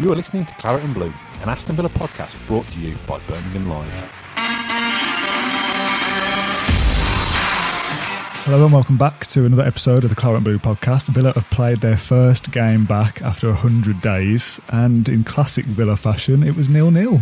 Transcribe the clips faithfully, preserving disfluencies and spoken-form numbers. You are listening to Claret and Blue, an Aston Villa podcast brought to you by Birmingham Live. Hello and welcome back to another episode of the Claret and Blue podcast. Villa have played their first game back after one hundred days, and in classic Villa fashion, it was nil nil.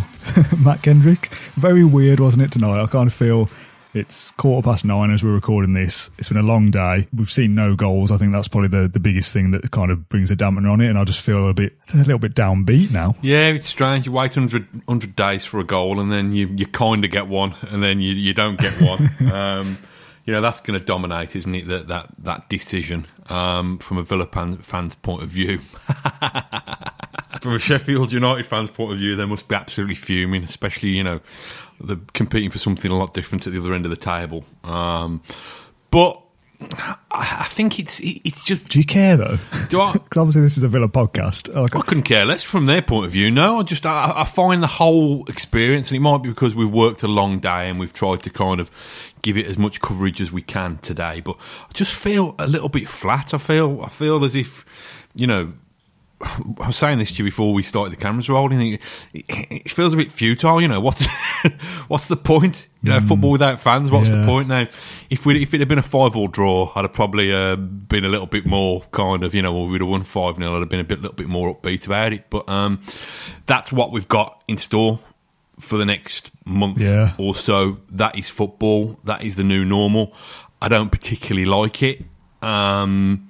Matt Kendrick, very weird, wasn't it, tonight? I kind of feel it's quarter past nine as we're recording this. It's been a long day. We've seen no goals. I think that's probably the, the biggest thing that kind of brings a dampener on it. And I just feel a bit a little bit downbeat now. Yeah, it's strange. You wait one hundred days for a goal, and then you, you kind of get one, and then you, you don't get one. um, you know, that's going to dominate, isn't it, that that, that decision um, from a Villa fan, fan's point of view. From a Sheffield United fan's point of view, they must be absolutely fuming, especially, you know, they're competing for something a lot different at the other end of the table. Um, but I think it's it's just... Do you care, though? Do I? Because obviously this is a Villa podcast. Like, I couldn't care less from their point of view. No, I just I, I find the whole experience, and it might be because we've worked a long day and we've tried to kind of give it as much coverage as we can today, but I just feel a little bit flat. I feel I feel as if, you know... I was saying this to you before we started the cameras rolling. It feels a bit futile, you know. What's what's the point? You know, mm. football without fans. What's yeah. the point now? If we if it had been a five-all draw, I'd have probably uh, been a little bit more kind of, you know, or we'd have won five nil. I'd have been a bit little bit more upbeat about it. But um, that's what we've got in store for the next month yeah. or so. That is football. That is the new normal. I don't particularly like it. Um,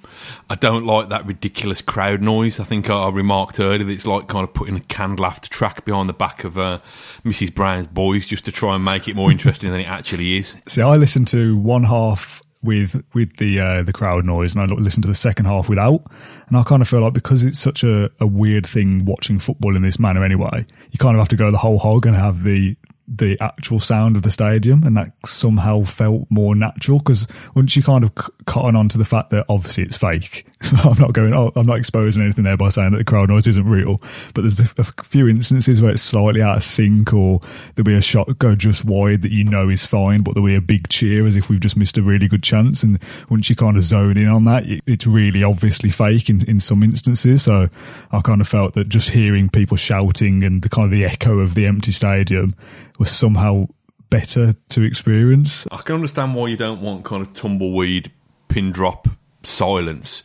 I don't like that ridiculous crowd noise. I think I, I remarked earlier that it's like kind of putting a candle after track behind the back of uh, Missus Brown's boys just to try and make it more interesting than it actually is. See, I listened to one half with with the uh, the crowd noise, and I listened to the second half without. And I kind of feel like because it's such a, a weird thing watching football in this manner anyway, you kind of have to go the whole hog and have the... the actual sound of the stadium, and that somehow felt more natural because once you kind of c- cotton on to the fact that obviously it's fake, I'm not going, oh, I'm not exposing anything there by saying that the crowd noise isn't real, but there's a, a few instances where it's slightly out of sync or there'll be a shot go just wide that you know is fine, but there'll be a big cheer as if we've just missed a really good chance, and once you kind of zone in on that, it, it's really obviously fake in, in some instances. So I kind of felt that just hearing people shouting and the kind of the echo of the empty stadium was somehow better to experience. I can understand why you don't want kind of tumbleweed, pin drop silence,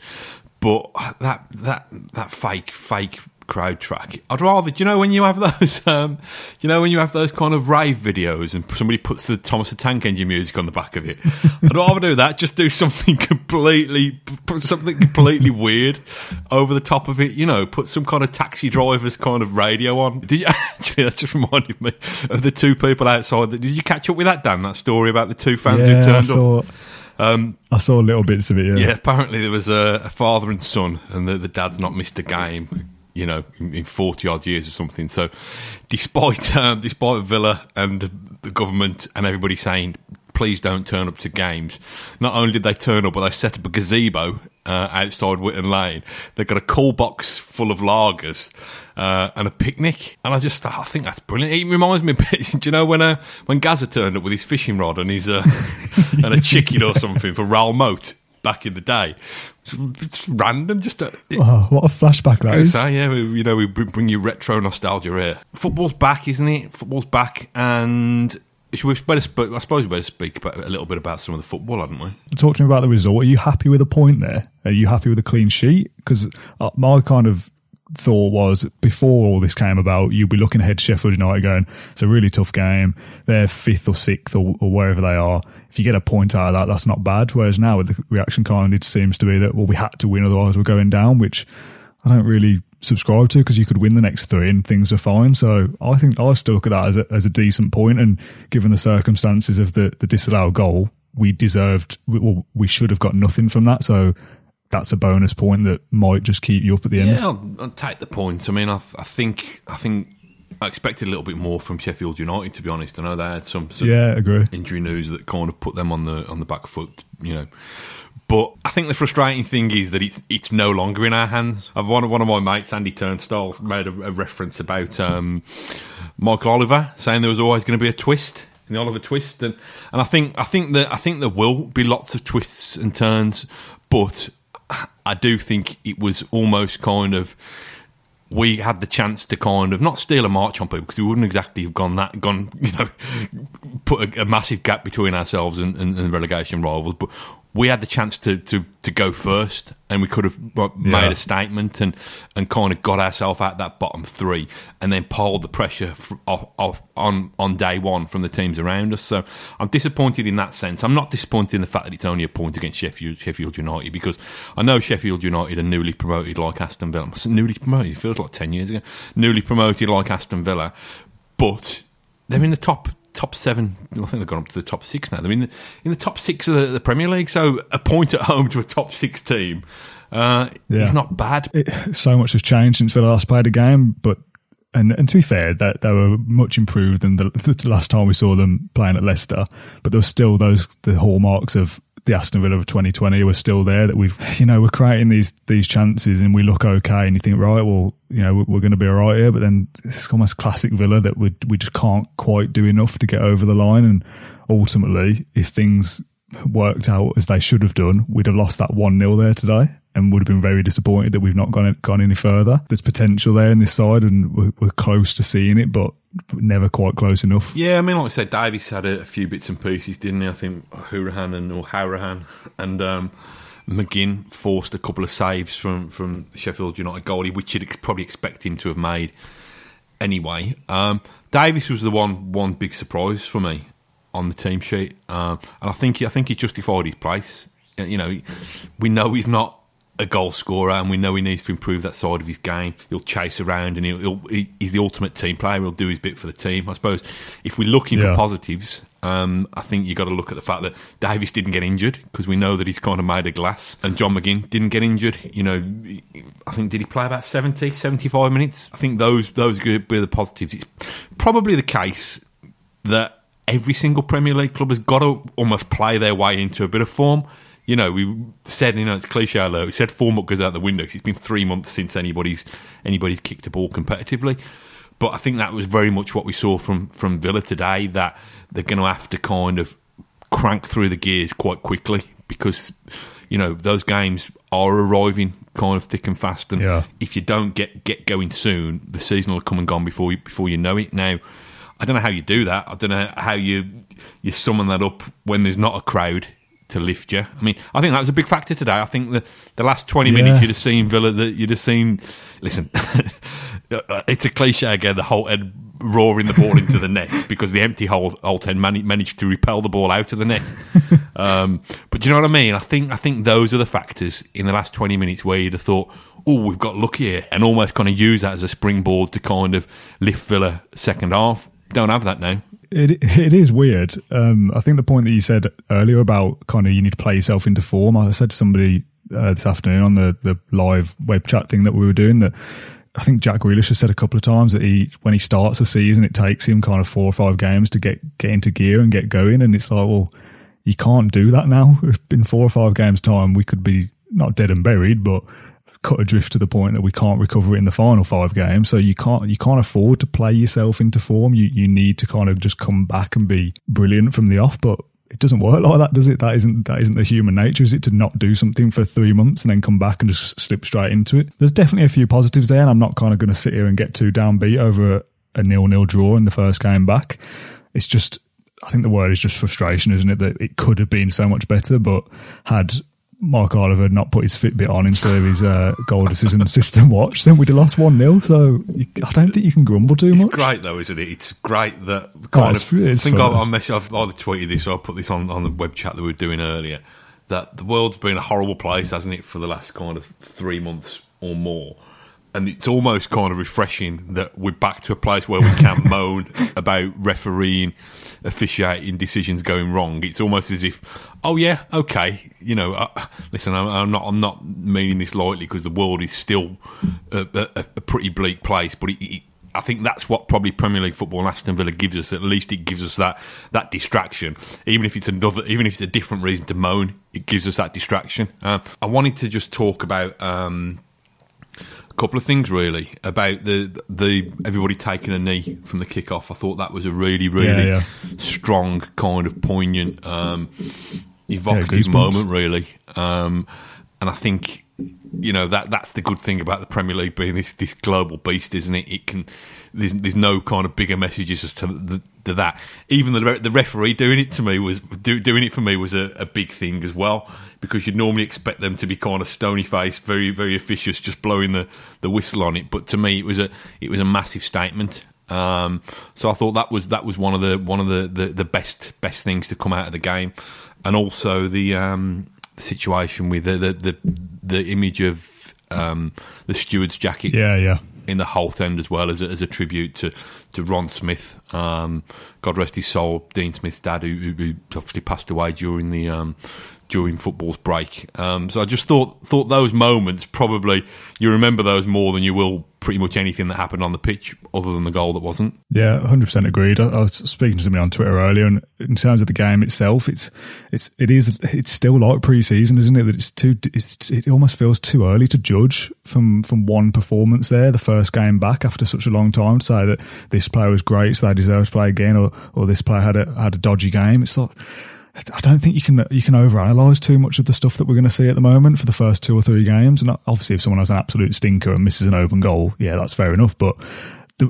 but that that that fake fake crowd track. I'd rather, do you know when you have those, um, you know when you have those kind of rave videos and somebody puts the Thomas the Tank Engine music on the back of it. I'd rather do that. Just do something completely, something completely weird over the top of it. You know, put some kind of taxi driver's kind of radio on. Did you actually? That just reminded me of the two people outside. That, did you catch up with that, Dan? That story about the two fans yeah, who turned I saw- up. Um, I saw little bits of it, yeah. Yeah, apparently there was a, a father and son, and the, the dad's not missed a game, you know, in, in forty-odd years or something. So despite um, despite Villa and the government and everybody saying, please don't turn up to games, not only did they turn up, but they set up a gazebo uh, outside Whitten Lane. They got a call box full of lagers uh, and a picnic. And I just I think that's brilliant. It reminds me a bit, do you know, when uh, when Gazza turned up with his fishing rod and his uh, and a chicken or something for Raoul Moat back in the day. It's random, just a, it, oh, what a flashback that is. Say, yeah, we, you know, we bring you retro nostalgia here. Football's back, isn't it? Football's back, and we better sp- I suppose we better speak about, a little bit about some of the football, hadn't we? Talk to me about the result. Are you happy with a point there? Are you happy with a clean sheet? Because my kind of thought was, before all this came about, you'd be looking ahead to Sheffield United going, it's a really tough game, they're fifth or sixth or, or wherever they are. If you get a point out of that, that's not bad. Whereas now with the reaction kind, it seems to be that, well, we had to win, otherwise we're going down, which I don't really subscribe to, because you could win the next three and things are fine. So I think I still look at that as a, as a decent point, and given the circumstances of the, the disallowed goal, we deserved, well, we should have got nothing from that. So that's a bonus point that might just keep you up at the end. Yeah, I'll, I'll take the point. I mean, I, I think I think I expected a little bit more from Sheffield United, to be honest. I know they had some, some yeah, agree. injury news that kind of put them on the on the back foot, you know. But I think the frustrating thing is that it's it's no longer in our hands. I've one, one of my mates, Andy Turnstile, made a, a reference about um, Michael Oliver saying there was always going to be a twist. The Oliver Twist, and, and I think I think that I think there will be lots of twists and turns, but I do think it was almost kind of we had the chance to kind of not steal a march on people, because we wouldn't exactly have gone that gone you know put a, a massive gap between ourselves and, and, and relegation rivals, but we had the chance to, to, to go first, and we could have made yeah. a statement and, and kind of got ourselves out that bottom three, and then piled the pressure for, off, off, on on day one from the teams around us. So I'm disappointed in that sense. I'm not disappointed in the fact that it's only a point against Sheffield, Sheffield United, because I know Sheffield United are newly promoted like Aston Villa. Newly promoted, it feels like ten years ago. Newly promoted like Aston Villa, but they're in the top... top seven. I think they've gone up to the top six now. They're in the, in the top six of the, the Premier League, so a point at home to a top six team uh, yeah. is not bad. It, so much has changed since we last played a game, but and, and to be fair, they, they were much improved than the, the last time we saw them playing at Leicester, but there were still those the hallmarks of the Aston Villa of twenty twenty were still there, that we've, you know, we're creating these these chances and we look okay, and you think, right, well, you know, we're, we're going to be all right here, but then it's almost classic Villa that we we just can't quite do enough to get over the line, and ultimately, if things worked out as they should have done, we'd have lost that one nil there today, and would have been very disappointed that we've not gone gone any further. There's potential there in this side, and we're, we're close to seeing it, but never quite close enough. Yeah, I mean, like I said, Davies had a, a few bits and pieces, didn't he? I think Hourihane and or Hourihane and um, McGinn forced a couple of saves from, from Sheffield United goalie, which you'd probably expect him to have made anyway. Um, Davies was the one one big surprise for me on the team sheet, um, and I think he, I think he justified his place. You know, we know he's not a goal scorer, and we know he needs to improve that side of his game. He'll chase around, and he'll, he'll, he, he's the ultimate team player. He'll do his bit for the team. I suppose if we're looking yeah. for positives, um, I think you got to look at the fact that Davies didn't get injured, because we know that he's kind of made a glass, and John McGinn didn't get injured. You know, I think, did he play about seventy, seventy-five minutes? I think those those could be the positives. It's probably the case that every single Premier League club has got to almost play their way into a bit of form. You know, we said, you know, it's cliche, though, we said form goes out the window, because it's been three months since anybody's anybody's kicked a ball competitively. But I think that was very much what we saw from, from Villa today, that they're going to have to kind of crank through the gears quite quickly, because, you know, those games are arriving kind of thick and fast. And yeah. if you don't get, get going soon, the season will come and gone before you, before you know it. Now, I don't know how you do that. I don't know how you you summon that up when there's not a crowd to lift you. I mean, I think that was a big factor today. I think the, the last twenty yeah. minutes you'd have seen Villa, that you'd have seen, listen, it's a cliche again, the Holt End roaring the ball into the net, because the empty Holt End man- managed to repel the ball out of the net. Um, but do you know what I mean? I think I think those are the factors in the last twenty minutes where you'd have thought, oh, we've got lucky here, and almost kind of use that as a springboard to kind of lift Villa second half. Don't have that now. It It is weird. Um, I think the point that you said earlier about kind of you need to play yourself into form, I said to somebody uh, this afternoon on the, the live web chat thing that we were doing, that I think Jack Grealish has said a couple of times that he, when he starts a season, it takes him kind of four or five games to get, get into gear and get going. And it's like, well, you can't do that now. In four or five games' time, we could be not dead and buried, but cut adrift to the point that we can't recover it in the final five games. So you can't you can't afford to play yourself into form. You you need to kind of just come back and be brilliant from the off. But it doesn't work like that, does it? That isn't that isn't the human nature, is it? To not do something for three months and then come back and just slip straight into it. There's definitely a few positives there, and I'm not kind of going to sit here and get too downbeat over a, a nil-nil draw in the first game back. It's just, I think the word is just frustration, isn't it? That it could have been so much better, but had Michael Oliver not put his Fitbit on instead of his uh, goal decision system watch, then we'd have lost one nil, so I don't think you can grumble too much. It's great though, isn't it? It's great that kind oh, it's, of, it's I think I'll, I'll mess, I've either tweeted this or I'll put this on, on the web chat that we were doing earlier, that the world's been a horrible place, hasn't it, for the last kind of three months or more, and it's almost kind of refreshing that we're back to a place where we can't moan about refereeing, officiating, decisions going wrong. It's almost as if, oh yeah, okay, you know, uh, listen, I'm, I'm not, I'm not meaning this lightly, because the world is still a, a, a pretty bleak place. But it, it, I think that's what probably Premier League football and Aston Villa gives us. At least it gives us that that distraction, even if it's another, even if it's a different reason to moan. It gives us that distraction. Uh, I wanted to just talk about Um, couple of things really about the the everybody taking a knee from the kickoff. I thought that was a really really yeah, yeah. strong kind of poignant um, evocative yeah, moment really, um, and I think you know, that that's the good thing about the Premier League being this this global beast, isn't it? It can there's, there's no kind of bigger messages as to, the, to that. Even the the referee doing it to me was do, doing it for me was a, a big thing as well, because you'd normally expect them to be kind of stony faced, very very officious, just blowing the, the whistle on it. But to me, it was a it was a massive statement. Um, so I thought that was that was one of the one of the, the, the best best things to come out of the game, and also the um, the situation with the the the, the image of um, the steward's jacket, yeah, yeah, in the Holt End as well as a, as a tribute to, to Ron Smith, um, God rest his soul, Dean Smith's dad, who, who obviously passed away during the um, during football's break. Um, so I just thought thought those moments, probably you remember those more than you will pretty much anything that happened on the pitch other than the goal that wasn't. Yeah, one hundred percent agreed. I, I was speaking to somebody on Twitter earlier, and in terms of the game itself, it's it's it is it's still like pre-season, isn't it? That it's too it's, it almost feels too early to judge from from one performance there, the first game back after such a long time, to say that this player was great, so they deserve to play again, or or this player had a had a dodgy game. It's like, I don't think you can you can overanalyse too much of the stuff that we're going to see at the moment for the first two or three games. And obviously, if someone has an absolute stinker and misses an open goal, yeah, that's fair enough. But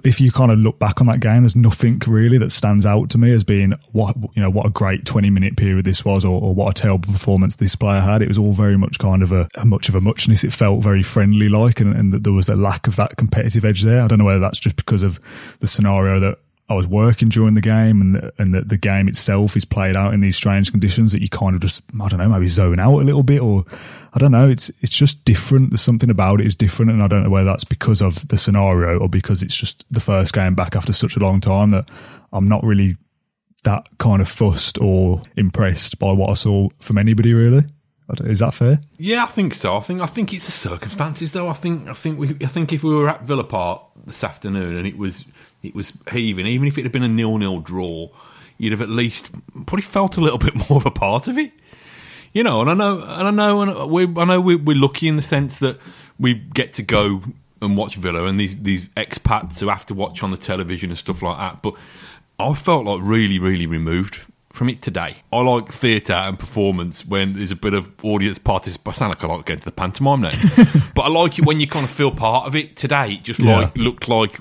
if you kind of look back on that game, there's nothing really that stands out to me as being what you know what a great twenty minute period this was, or, or what a terrible performance this player had. It was all very much kind of a, a much of a muchness. It felt very friendly like, and, and there was a lack of that competitive edge there. I don't know whether that's just because of the scenario that I was working during the game, and the, and the, the game itself is played out in these strange conditions that you kind of just, I don't know, maybe zone out a little bit, or I don't know. It's it's just different. There's something about it is different, and I don't know whether that's because of the scenario or because it's just the first game back after such a long time that I'm not really that kind of fussed or impressed by what I saw from anybody, really. Is that fair? Yeah, I think so. I think I think it's the circumstances, though. I think I think we I think if we were at Villa Park this afternoon and it was it was heaving, even if it had been a nil-nil draw, you'd have at least probably felt a little bit more of a part of it, you know. And I know, and I know, and we I know we're, we're lucky in the sense that we get to go and watch Villa and these these expats who have to watch on the television and stuff like that. But I felt like really, really removed from it today. I like theatre and performance when there's a bit of audience participation. I sound like I like going to the pantomime now. But I like it when you kind of feel part of it. Today, it just yeah. like looked like,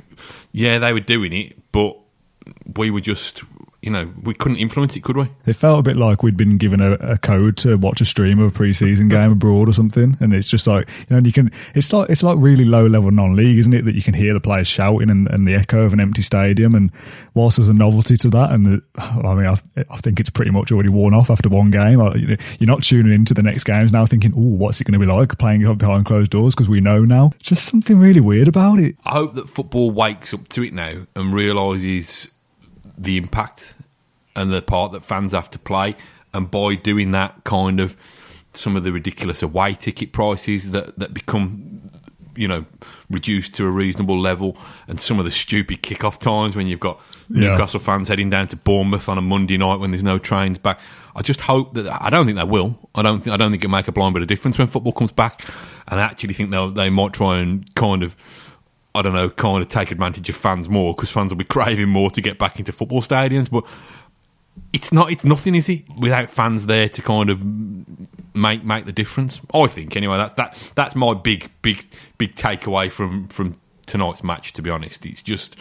yeah, they were doing it, but we were just, you know, we couldn't influence it, could we? It felt a bit like we'd been given a, a code to watch a stream of a pre-season game abroad or something, and it's just like, you know, and you can, it's like it's like really low-level non-league, isn't it? That you can hear the players shouting and, and the echo of an empty stadium, and whilst there's a novelty to that, and the, I mean, I, I think it's pretty much already worn off after one game. I, you're not tuning into the next games now thinking, oh, what's it going to be like playing behind closed doors, because we know now. It's just something really weird about it. I hope that football wakes up to it now and realises the impact and the part that fans have to play, and by doing that, kind of some of the ridiculous away ticket prices that, that become, you know, reduced to a reasonable level, and some of the stupid kick-off times when you've got yeah. Newcastle fans heading down to Bournemouth on a Monday night when there's no trains back. I just hope that I don't think they will. I don't think I don't think it'll make a blind bit of difference when football comes back, and I actually think they they might try and kind of, I don't know, kind of take advantage of fans more, because fans will be craving more to get back into football stadiums. But it's not, it's nothing, is it? Without fans there to kind of make make the difference, I think. Anyway, that's that. That's my big, big, big takeaway from from tonight's match. To be honest, it's just.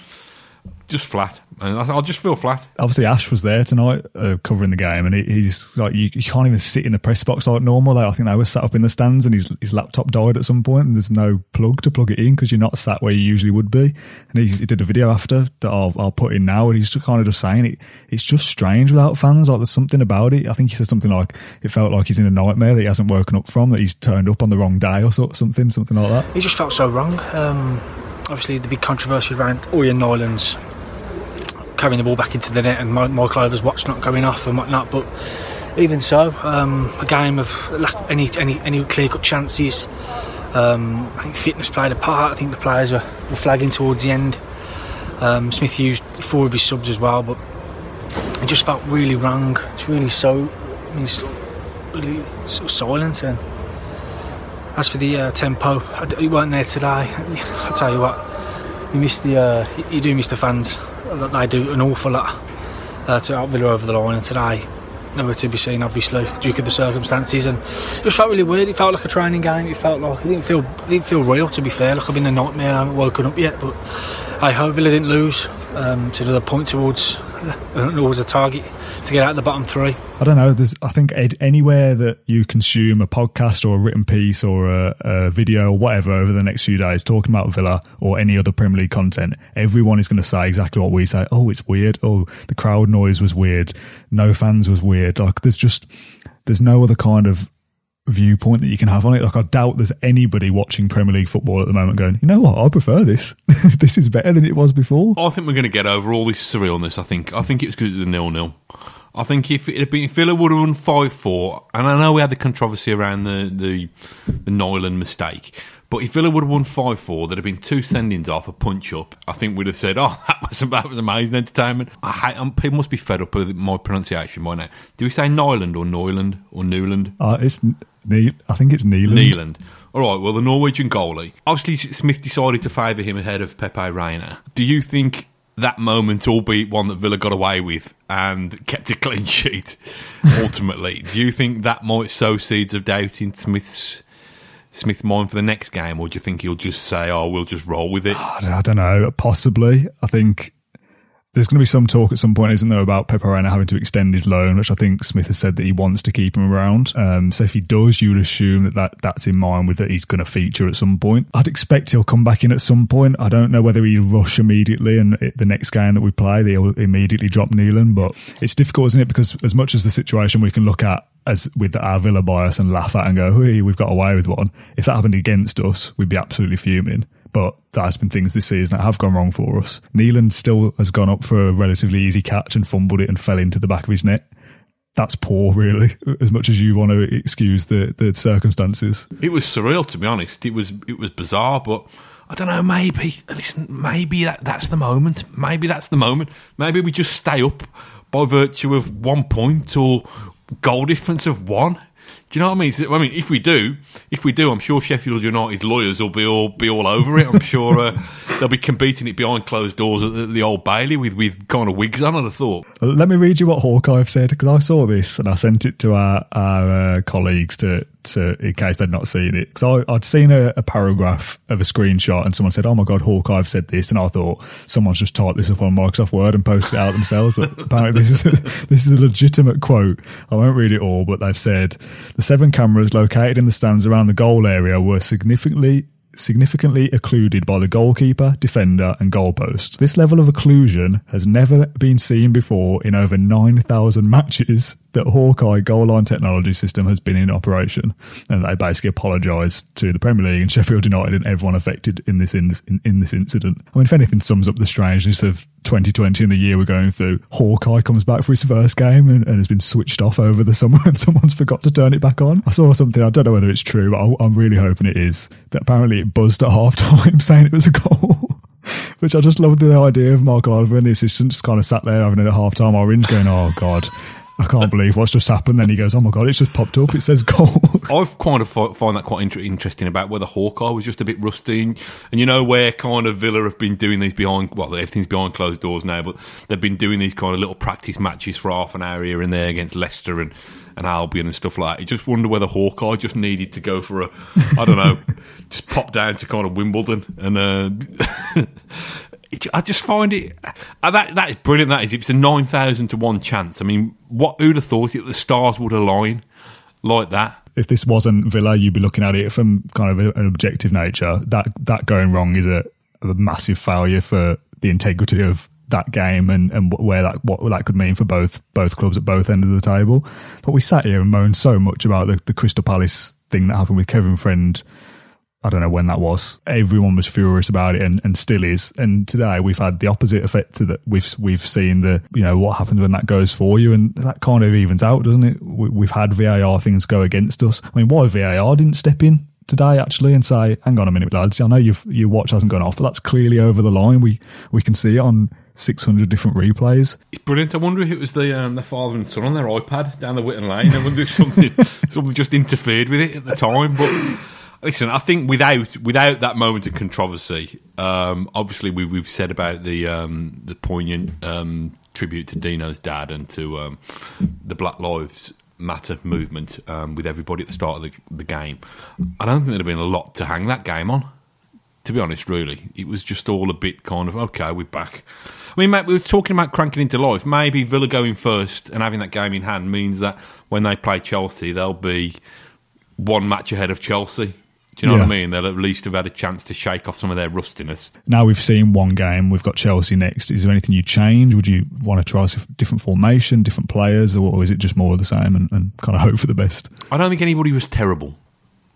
Just flat. And I just feel flat. Obviously, Ash was there tonight uh, covering the game, and he, he's like, you, you can't even sit in the press box like normal. Like, I think they were sat up in the stands, and his his laptop died at some point, and there's no plug to plug it in because you're not sat where you usually would be. And he, he did a video after that I'll, I'll put in now, and he's just kind of just saying it. It's just strange without fans. Like, there's something about it. I think he said something like it felt like he's in a nightmare that he hasn't woken up from, that he's turned up on the wrong day or sort of something, something like that. He just felt so wrong. Um, obviously, the big controversy around Orjan Nyland's carrying the ball back into the net and Michael Oliver's watch not going off and whatnot, but even so, um, a game of lack of any any, any clear cut chances. Um, I think fitness played a part. I think the players were, were flagging towards the end. Um, Smith used four of his subs as well, but it just felt really wrong. It's really so, I mean, it's really sort of silent. And as for the uh, tempo, it weren't there today. I tell you what, you miss the uh, you do miss the fans. That they do an awful lot uh, to help Villa over the line, and today nowhere to be seen, obviously, due to the circumstances, and it just felt really weird. It felt like a training game. It felt like it didn't feel it didn't feel real, to be fair. Like I've been a nightmare. I haven't woken up yet, but I hope Villa didn't lose um, to another point towards towards a target to get out of the bottom three. I don't know. There's, I think, Ed, anywhere that you consume a podcast or a written piece or a, a video or whatever over the next few days talking about Villa or any other Premier League content, everyone is going to say exactly what we say. Oh, it's weird. Oh, the crowd noise was weird. No fans was weird. Like, there's just, there's no other kind of viewpoint that you can have on it. Like, I doubt there's anybody watching Premier League football at the moment going, you know what, I prefer this. This is better than it was before. I think we're going to get over all this surrealness. I think I think it's because it's a nil-nil. I think if it had been, Villa would have won five four, and I know we had the controversy around the, the, the Nyland mistake, but if Villa would have won five four, there'd have been two sendings off, a punch-up. I think we'd have said, oh, that was that was amazing entertainment. I hate, people must be fed up with my pronunciation by now. Do we say Nyland or Nyland or Newland? Uh, it's... I think it's Nyland. Nyland. All right, well, the Norwegian goalie. Obviously, Smith decided to favour him ahead of Pepe Reina. Do you think that moment, albeit one that Villa got away with and kept a clean sheet, ultimately, do you think that might sow seeds of doubt in Smith's Smith's mind for the next game, or do you think he'll just say, oh, we'll just roll with it? I don't know, possibly. I think there's going to be some talk at some point, isn't there, about Pepe Reina having to extend his loan, which I think Smith has said that he wants to keep him around. Um, so if he does, you would assume that, that that's in mind with that he's going to feature at some point. I'd expect he'll come back in at some point. I don't know whether he'll rush immediately and it, the next game that we play, they'll immediately drop Nyland, but it's difficult, isn't it? Because as much as the situation we can look at as with our Villa bias and laugh at and go, hey, we've got away with one. If that happened against us, we'd be absolutely fuming. But there has been things this season that have gone wrong for us. Nyland still has gone up for a relatively easy catch and fumbled it and fell into the back of his net. That's poor, really, as much as you want to excuse the, the circumstances. It was surreal, to be honest. It was it was bizarre, but I don't know, maybe, listen, maybe that, that's the moment. Maybe that's the moment. Maybe we just stay up by virtue of one point or goal difference of one. Do you know what I mean? I mean, if we do, if we do, I'm sure Sheffield United's lawyers will be all be all over it. I'm sure uh, they'll be competing it behind closed doors at the, the Old Bailey with, with kind of wigs on, I'd have thought. Let me read you what HawkEye have said, because I saw this and I sent it to our, our uh, colleagues to, to in case they'd not seen it. Because I'd seen a, a paragraph of a screenshot and someone said, oh my God, HawkEye have said this. And I thought, someone's just typed this up on Microsoft Word and posted it out themselves. But apparently this is a, this is a legitimate quote. I won't read it all, but they've said, the seven cameras located in the stands around the goal area were significantly significantly occluded by the goalkeeper, defender and goalpost. This level of occlusion has never been seen before in over nine thousand matches that HawkEye goal line technology system has been in operation. And they basically apologised to the Premier League and Sheffield United and everyone affected in this in, in, in this incident. I mean, if anything sums up the strangeness of twenty twenty and the year we're going through, HawkEye comes back for his first game and, and has been switched off over the summer and someone's forgot to turn it back on. I saw something, I don't know whether it's true, but I, I'm really hoping it is, that apparently it buzzed at half time saying it was a goal, which I just love the idea of. Michael Oliver and the assistant just kind of sat there having a half time orange going, oh God, I can't believe what's just happened. Then he goes, oh my God, it's just popped up. It says goal. I've kind of find that quite interesting about whether HawkEye was just a bit rusty. And, and you know where kind of Villa have been doing these behind, well, everything's behind closed doors now, but they've been doing these kind of little practice matches for half an hour here and there against Leicester and, and Albion and stuff like that. You just wonder whether HawkEye just needed to go for a, I don't know, just pop down to kind of Wimbledon and... Uh, I just find it that that is brilliant. That is, it's a nine thousand to one chance. I mean, what who'd have thought it? The stars would align like that. If this wasn't Villa, you'd be looking at it from kind of an objective nature. That that going wrong is a, a massive failure for the integrity of that game and, and where that what that could mean for both both clubs at both ends of the table. But we sat here and moaned so much about the, the Crystal Palace thing that happened with Kevin Friend. I don't know when that was. Everyone was furious about it and, and still is. And today we've had the opposite effect to that. We've we've seen the, you know, what happens when that goes for you, and that kind of evens out, doesn't it? We, we've had V A R things go against us. I mean, why V A R didn't step in today actually and say, hang on a minute, lads, I know you've, your watch hasn't gone off, but that's clearly over the line. We we can see it on six hundred different replays. It's brilliant. I wonder if it was the um, the father and son on their iPad down the Whitten Lane. I wonder if something, something just interfered with it at the time, but... Listen, I think without without that moment of controversy, um, obviously we, we've said about the um, the poignant um, tribute to Dino's dad and to um, the Black Lives Matter movement um, with everybody at the start of the, the game. I don't think there'd have been a lot to hang that game on, to be honest, really. It was just all a bit kind of, OK, we're back. I mean, mate, we were talking about cranking into life. Maybe Villa going first and having that game in hand means that when they play Chelsea, they'll be one match ahead of Chelsea. Do you know yeah. what I mean? They'll at least have had a chance to shake off some of their rustiness. Now we've seen one game, we've got Chelsea next. Is there anything you change? Would you want to try a different formation, different players, or is it just more of the same and, and kind of hope for the best? I don't think anybody was terrible.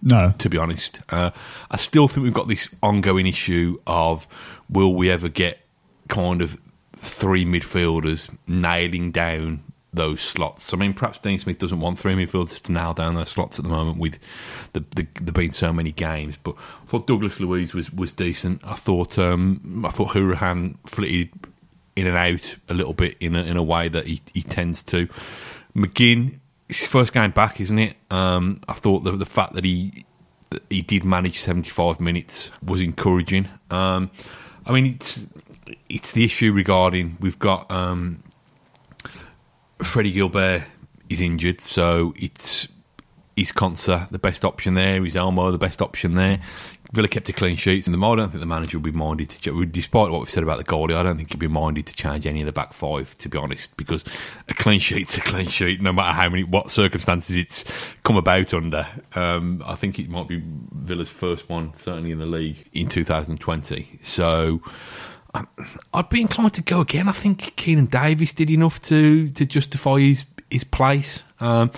No. To be honest. Uh, I still think we've got this ongoing issue of will we ever get kind of three midfielders nailing down those slots. I mean, perhaps Dean Smith doesn't want three midfielders to nail down those slots at the moment with the, the, there being so many games. But I thought Douglas Luiz was, was decent. I thought um, I thought Hourihane flitted in and out a little bit in a, in a way that he, he tends to. McGinn, it's his first game back, isn't it? Um, I thought the, the fact that he that he did manage seventy-five minutes was encouraging. Um, I mean, it's it's the issue regarding we've got. Um, Freddie Gilbert is injured, so it's is Konsa the best option there? Is Elmo the best option there? Villa kept a clean sheet, and I don't think the manager will be minded to, despite what we've said about the goalie, I don't think he'd be minded to change any of the back five, to be honest, because a clean sheet's a clean sheet, no matter how many what circumstances it's come about under. Um, I think it might be Villa's first one, certainly in the league in two thousand twenty. So. I'd be inclined to go again. I think Keinan Davis did enough to, to justify his his place. Um,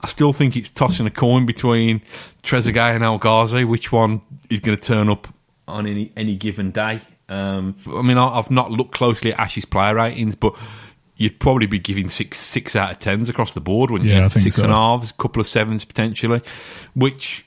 I still think it's tossing a coin between Trezeguet and El Ghazi, which one is going to turn up on any, any given day. Um, I mean, I, I've not looked closely at Ash's player ratings, but you'd probably be giving six six out of tens across the board, wouldn't yeah, you? Six so. and a halves, a couple of sevens potentially, which...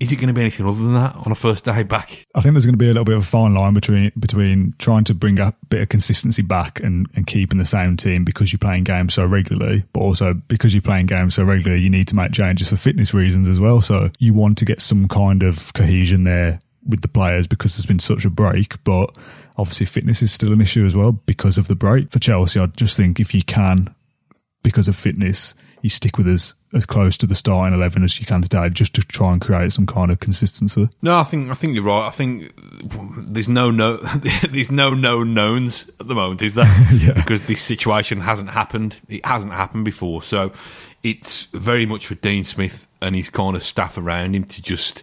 Is it going to be anything other than that on a first day back? I think there's going to be a little bit of a fine line between between trying to bring a bit of consistency back and, and keeping the same team because you're playing games so regularly, but also because you're playing games so regularly, you need to make changes for fitness reasons as well. So you want to get some kind of cohesion there with the players because there's been such a break, but obviously fitness is still an issue as well because of the break. For Chelsea, I just think if you can, because of fitness, you stick with us as close to the starting eleven as you can today, just to try and create some kind of consistency. No, I think I think you're right. I think there's no no there's no known knowns at the moment, is there? yeah. Because this situation hasn't happened. It hasn't happened before, so it's very much for Dean Smith and his kind of staff around him to just.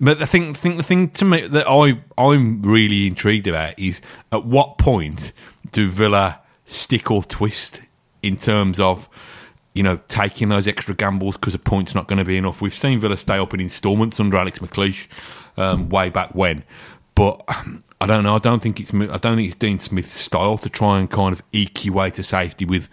But I think think the thing to me that I I'm really intrigued about is at what point do Villa stick or twist in terms of. You know, taking those extra gambles because a point's not going to be enough. We've seen Villa stay up in instalments under Alex McLeish um, way back when, but um, I don't know. I don't think it's I don't think it's Dean Smith's style to try and kind of eke your way to safety with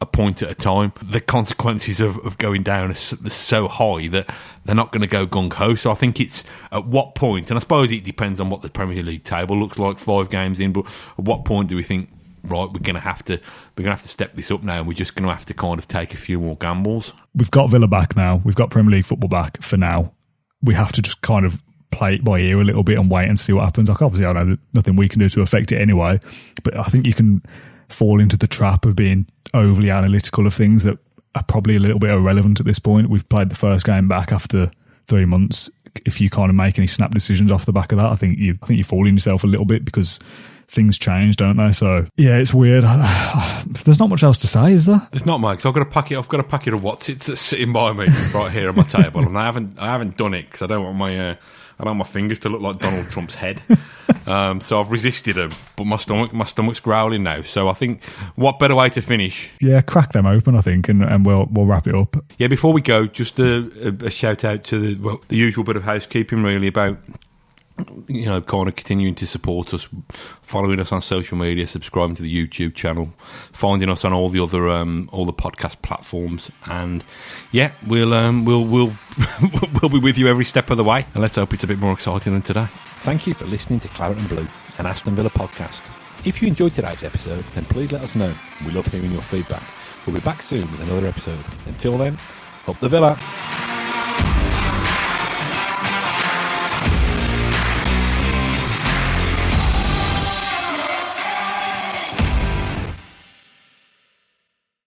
a point at a time. The consequences of, of going down are so high that they're not going to go gung ho. So I think it's at what point, and I suppose it depends on what the Premier League table looks like five games in. But at what point do we think? Right, we're going to have to we're going to have to step this up now, and we're just going to have to kind of take a few more gambles. We've got Villa back now. We've got Premier League football back for now. We have to just kind of play it by ear a little bit and wait and see what happens. Like obviously, I know nothing we can do to affect it anyway, but I think you can fall into the trap of being overly analytical of things that are probably a little bit irrelevant at this point. We've played the first game back after three months. If you kind of make any snap decisions off the back of that, I think you I think you're fooling yourself a little bit because. Things change, don't they? So yeah, it's weird. There's not much else to say, is there? There's not, Mike. So I've got a packet. I've got a packet of Watsits that's sitting by me right here on my table, and I haven't, I haven't done it because I don't want my, uh, I don't want my fingers to look like Donald Trump's head. um, so I've resisted them, but my stomach, my stomach's growling now. So I think, what better way to finish? Yeah, crack them open, I think, and, and we'll we'll wrap it up. Yeah, before we go, just a, a shout out to the well, the usual bit of housekeeping, really about. You know, kind of continuing to support us, following us on social media, subscribing to the YouTube channel, finding us on all the other um, all the podcast platforms, and yeah, we'll um, we'll we'll we'll be with you every step of the way. And let's hope it's a bit more exciting than today. Thank you for listening to Claret and Blue, an Aston Villa podcast. If you enjoyed today's episode, then please let us know. We love hearing your feedback. We'll be back soon with another episode. Until then, up the Villa.